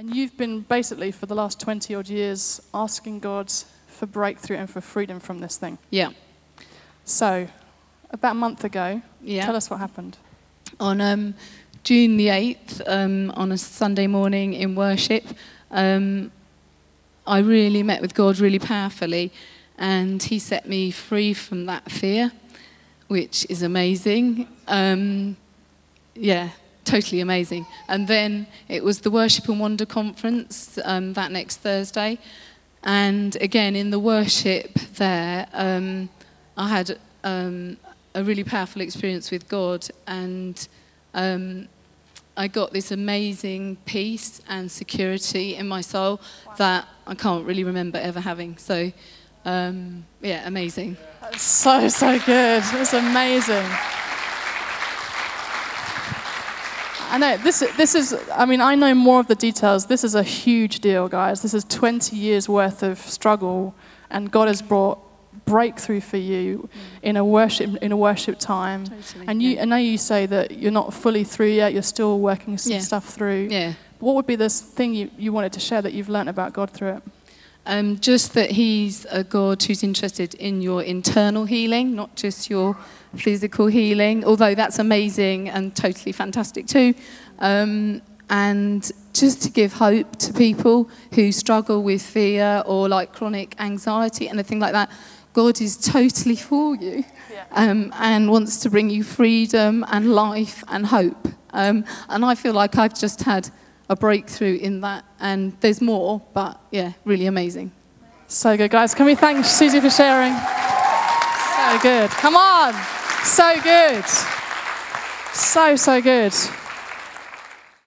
And you've been basically for the last 20 odd years asking God for breakthrough and for freedom from this thing. Yeah. So, about a month ago, tell us what happened. On June the 8th, on a Sunday morning in worship, I really met with God really powerfully, and he set me free from that fear, which is amazing. Totally amazing. And then it was the Worship and Wonder Conference that next Thursday. And again, in the worship there, I had a really powerful experience with God, and I got this amazing peace and security in my soul that I can't really remember ever having. So, amazing. That's so good. It's amazing. I know, this is, I mean, I know more of the details. This is a huge deal, guys. This is 20 years worth of struggle, and God has brought breakthrough for you in a worship time. Totally, and you, I know you say that you're not fully through yet, you're still working some stuff through. Yeah. What would be this thing you wanted to share that you've learned about God through it? Just that he's a God who's interested in your internal healing, not just your physical healing, although that's amazing and totally fantastic too. And just to give hope to people who struggle with fear or like chronic anxiety, anything like that. God is totally for you and wants to bring you freedom and life and hope. And I feel like I've just had a breakthrough in that, and there's more, but really amazing. So good, guys. Can we thank Susie for sharing? So good. Come on. So good. So good.